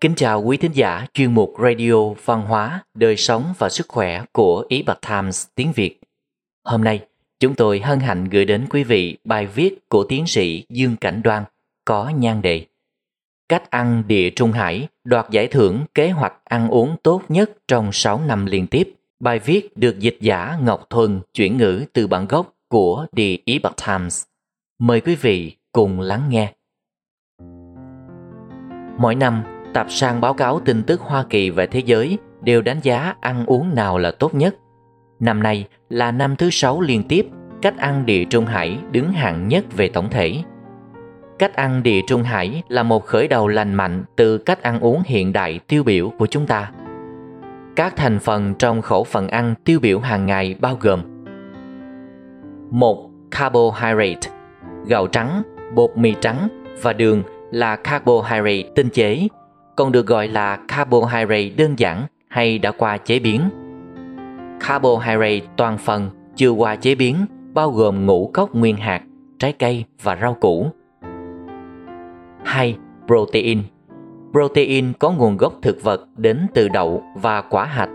Kính chào quý thính giả chuyên mục Radio Văn hóa, Đời sống và Sức khỏe của The Epoch Times tiếng Việt. Hôm nay, chúng tôi hân hạnh gửi đến quý vị bài viết của tiến sĩ Dương Cảnh Đoan có nhan đề Cách ăn Địa Trung Hải đoạt giải thưởng kế hoạch ăn uống tốt nhất trong 6 năm liên tiếp. Bài viết được dịch giả Ngọc Thuần chuyển ngữ từ bản gốc của The Epoch Times. Mời quý vị cùng lắng nghe. Mỗi năm, tạp san báo cáo tin tức Hoa Kỳ về thế giới đều đánh giá ăn uống nào là tốt nhất. Năm nay là năm thứ 6 liên tiếp, cách ăn Địa Trung Hải đứng hạng nhất về tổng thể. Cách ăn Địa Trung Hải là một khởi đầu lành mạnh từ cách ăn uống hiện đại tiêu biểu của chúng ta. Các thành phần trong khẩu phần ăn tiêu biểu hàng ngày bao gồm: 1. Carbohydrate. Gạo trắng, bột mì trắng và đường là carbohydrate tinh chế, còn được gọi là carbohydrate đơn giản hay đã qua chế biến. Carbohydrate toàn phần chưa qua chế biến bao gồm ngũ cốc nguyên hạt, trái cây và rau củ. 2. Protein. Protein có nguồn gốc thực vật đến từ đậu và quả hạch.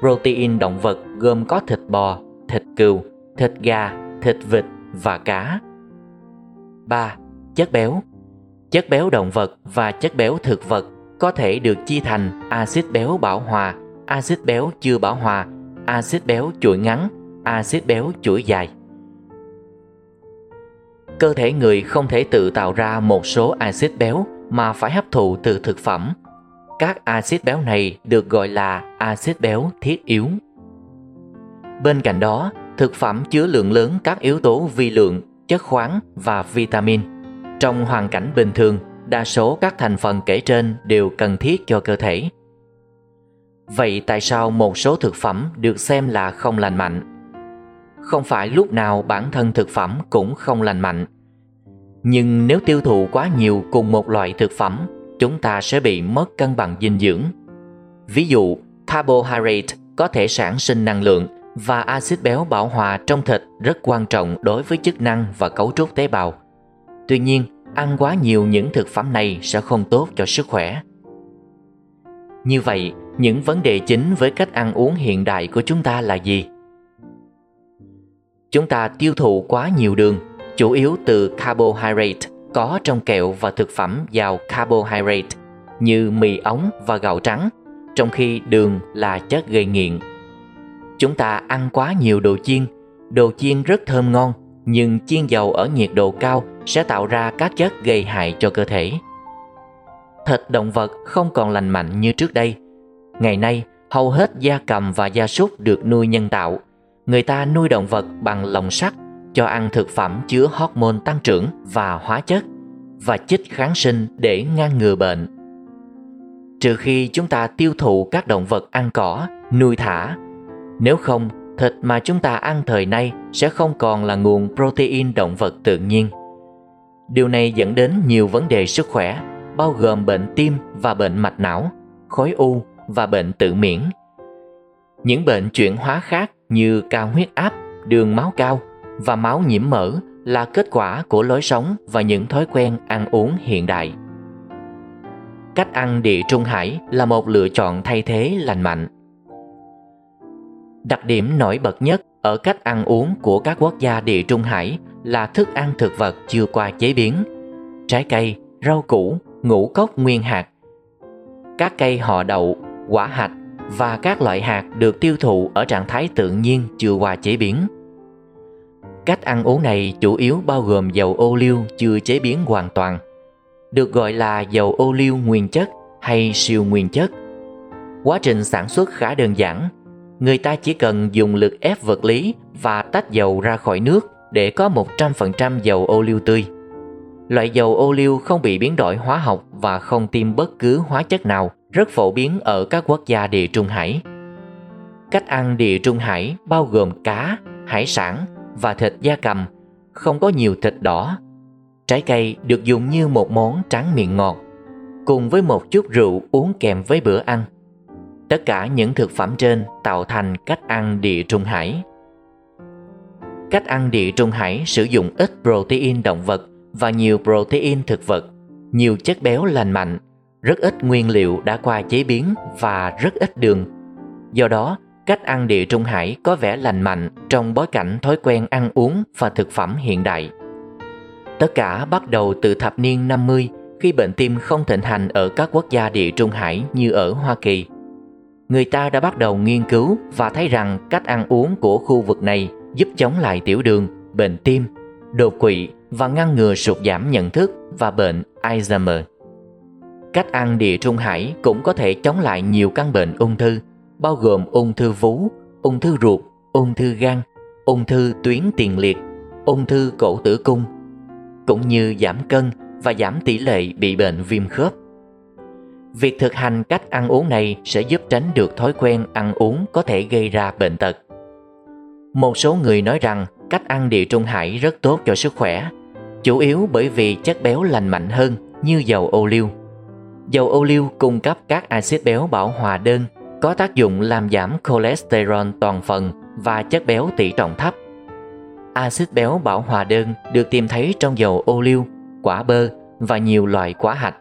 Protein động vật gồm có thịt bò, thịt cừu, thịt gà, thịt vịt và cá. 3. Chất béo. Chất béo động vật và chất béo thực vật có thể được chia thành axit béo bão hòa, axit béo chưa bão hòa, axit béo chuỗi ngắn, axit béo chuỗi dài. Cơ thể người không thể tự tạo ra một số axit béo mà phải hấp thụ từ thực phẩm. Các axit béo này được gọi là axit béo thiết yếu. Bên cạnh đó, thực phẩm chứa lượng lớn các yếu tố vi lượng, chất khoáng và vitamin. Trong hoàn cảnh bình thường, đa số các thành phần kể trên đều cần thiết cho cơ thể. Vậy tại sao một số thực phẩm được xem là không lành mạnh? Không phải lúc nào bản thân thực phẩm cũng không lành mạnh. Nhưng nếu tiêu thụ quá nhiều cùng một loại thực phẩm, chúng ta sẽ bị mất cân bằng dinh dưỡng. Ví dụ, carbohydrate có thể sản sinh năng lượng và axit béo bão hòa trong thịt rất quan trọng đối với chức năng và cấu trúc tế bào. Tuy nhiên, ăn quá nhiều những thực phẩm này sẽ không tốt cho sức khỏe. Như vậy, những vấn đề chính với cách ăn uống hiện đại của chúng ta là gì? Chúng ta tiêu thụ quá nhiều đường, chủ yếu từ carbohydrate có trong kẹo và thực phẩm giàu carbohydrate như mì ống và gạo trắng, trong khi đường là chất gây nghiện. Chúng ta ăn quá nhiều đồ chiên rất thơm ngon, nhưng chiên dầu ở nhiệt độ cao sẽ tạo ra các chất gây hại cho cơ thể. Thịt động vật không còn lành mạnh như trước đây. Ngày nay, hầu hết gia cầm và gia súc được nuôi nhân tạo. Người ta nuôi động vật bằng lồng sắt, cho ăn thực phẩm chứa hormone tăng trưởng và hóa chất, và chích kháng sinh để ngăn ngừa bệnh. Trừ khi chúng ta tiêu thụ các động vật ăn cỏ, nuôi thả. Nếu không, thịt mà chúng ta ăn thời nay sẽ không còn là nguồn protein động vật tự nhiên. Điều này dẫn đến nhiều vấn đề sức khỏe, bao gồm bệnh tim và bệnh mạch não, khối u và bệnh tự miễn. Những bệnh chuyển hóa khác như cao huyết áp, đường máu cao và máu nhiễm mỡ là kết quả của lối sống và những thói quen ăn uống hiện đại. Cách ăn Địa Trung Hải là một lựa chọn thay thế lành mạnh. Đặc điểm nổi bật nhất ở cách ăn uống của các quốc gia Địa Trung Hải là thức ăn thực vật chưa qua chế biến, trái cây, rau củ, ngũ cốc nguyên hạt. Các cây họ đậu, quả hạch và các loại hạt được tiêu thụ ở trạng thái tự nhiên chưa qua chế biến. Cách ăn uống này chủ yếu bao gồm dầu ô liu chưa chế biến hoàn toàn, được gọi là dầu ô liu nguyên chất hay siêu nguyên chất. Quá trình sản xuất khá đơn giản, người ta chỉ cần dùng lực ép vật lý và tách dầu ra khỏi nước để có 100% dầu ô liu tươi. Loại dầu ô liu không bị biến đổi hóa học và không tiêm bất cứ hóa chất nào, rất phổ biến ở các quốc gia Địa Trung Hải. Cách ăn Địa Trung Hải bao gồm cá, hải sản và thịt gia cầm, không có nhiều thịt đỏ. Trái cây được dùng như một món tráng miệng ngọt, cùng với một chút rượu uống kèm với bữa ăn. Tất cả những thực phẩm trên tạo thành cách ăn Địa Trung Hải. Cách ăn Địa Trung Hải sử dụng ít protein động vật và nhiều protein thực vật, nhiều chất béo lành mạnh, rất ít nguyên liệu đã qua chế biến và rất ít đường. Do đó, cách ăn Địa Trung Hải có vẻ lành mạnh trong bối cảnh thói quen ăn uống và thực phẩm hiện đại. Tất cả bắt đầu từ thập niên 50, khi bệnh tim không thịnh hành ở các quốc gia Địa Trung Hải như ở Hoa Kỳ. Người ta đã bắt đầu nghiên cứu và thấy rằng cách ăn uống của khu vực này giúp chống lại tiểu đường, bệnh tim, đột quỵ và ngăn ngừa sụt giảm nhận thức và bệnh Alzheimer. Cách ăn Địa Trung Hải cũng có thể chống lại nhiều căn bệnh ung thư, bao gồm ung thư vú, ung thư ruột, ung thư gan, ung thư tuyến tiền liệt, ung thư cổ tử cung, cũng như giảm cân và giảm tỷ lệ bị bệnh viêm khớp. Việc thực hành cách ăn uống này sẽ giúp tránh được thói quen ăn uống có thể gây ra bệnh tật. Một số người nói rằng cách ăn Địa Trung Hải rất tốt cho sức khỏe, chủ yếu bởi vì chất béo lành mạnh hơn như dầu ô liu. Dầu ô liu cung cấp các axit béo bão hòa đơn, có tác dụng làm giảm cholesterol toàn phần và chất béo tỷ trọng thấp. Axit béo bão hòa đơn được tìm thấy trong dầu ô liu, quả bơ và nhiều loại quả hạch.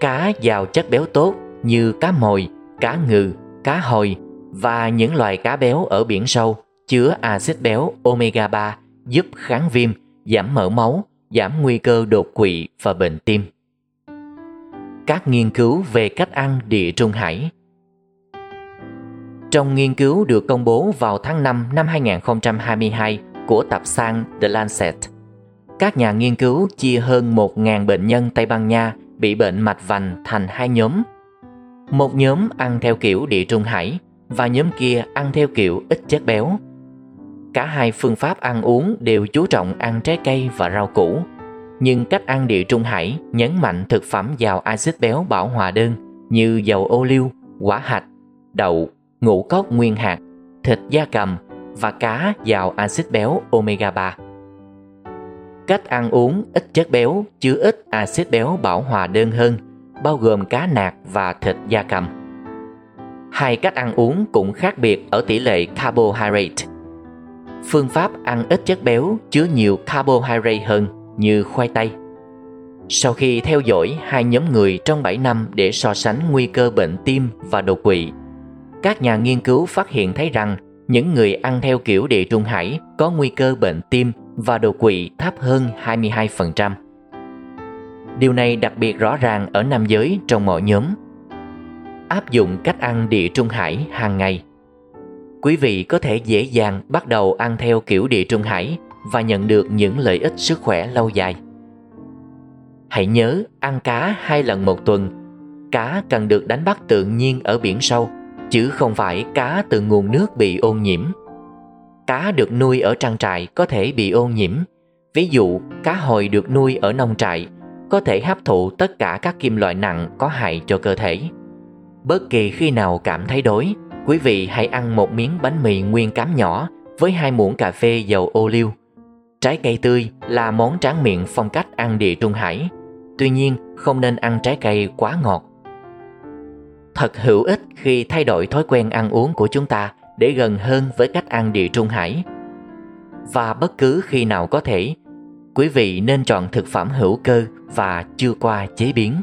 Cá giàu chất béo tốt như cá mồi, cá ngừ, cá hồi và những loài cá béo ở biển sâu chứa axit béo omega 3 giúp kháng viêm, giảm mỡ máu, giảm nguy cơ đột quỵ và bệnh tim. Các nghiên cứu về cách ăn Địa Trung Hải. Trong nghiên cứu được công bố vào tháng 5 năm 2022 của tạp san The Lancet, các nhà nghiên cứu chia hơn 1.000 bệnh nhân Tây Ban Nha bị bệnh mạch vành thành hai nhóm. Một nhóm ăn theo kiểu Địa Trung Hải và nhóm kia ăn theo kiểu ít chất béo. Cả hai phương pháp ăn uống đều chú trọng ăn trái cây và rau củ, nhưng cách ăn Địa Trung Hải nhấn mạnh thực phẩm giàu axit béo bão hòa đơn như dầu ô liu, quả hạch, đậu, ngũ cốc nguyên hạt, thịt gia cầm và cá giàu axit béo omega 3. Cách ăn uống ít chất béo chứa ít axit béo bão hòa đơn hơn, bao gồm cá nạc và thịt gia cầm. Hai cách ăn uống cũng khác biệt ở tỷ lệ carbohydrate. Phương pháp ăn ít chất béo chứa nhiều carbohydrate hơn như khoai tây. Sau khi theo dõi hai nhóm người trong 7 năm để so sánh nguy cơ bệnh tim và đột quỵ, các nhà nghiên cứu phát hiện thấy rằng những người ăn theo kiểu Địa Trung Hải có nguy cơ bệnh tim và đột quỵ thấp hơn 22%. Điều này đặc biệt rõ ràng ở nam giới trong mọi nhóm. Áp dụng cách ăn Địa Trung Hải hàng ngày, quý vị có thể dễ dàng bắt đầu ăn theo kiểu Địa Trung Hải và nhận được những lợi ích sức khỏe lâu dài. Hãy nhớ ăn cá 2 lần một tuần. Cá cần được đánh bắt tự nhiên ở biển sâu, chứ không phải cá từ nguồn nước bị ô nhiễm. Cá được nuôi ở trang trại có thể bị ô nhiễm. Ví dụ, cá hồi được nuôi ở nông trại có thể hấp thụ tất cả các kim loại nặng có hại cho cơ thể. Bất kỳ khi nào cảm thấy đói, quý vị hãy ăn một miếng bánh mì nguyên cám nhỏ với 2 muỗng cà phê dầu ô liu. Trái cây tươi là món tráng miệng phong cách ăn Địa Trung Hải. Tuy nhiên, không nên ăn trái cây quá ngọt. Thật hữu ích khi thay đổi thói quen ăn uống của chúng ta để gần hơn với cách ăn Địa Trung Hải. Và bất cứ khi nào có thể, quý vị nên chọn thực phẩm hữu cơ và chưa qua chế biến.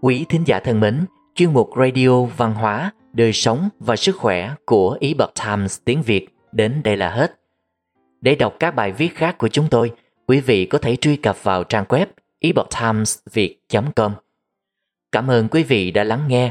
Quý thính giả thân mến, chuyên mục Radio Văn hóa, Đời sống và sức khỏe của Epoch Times tiếng Việt đến đây là hết. Để đọc các bài viết khác của chúng tôi, quý vị có thể truy cập vào trang web epochtimesviet.com. Cảm ơn quý vị đã lắng nghe,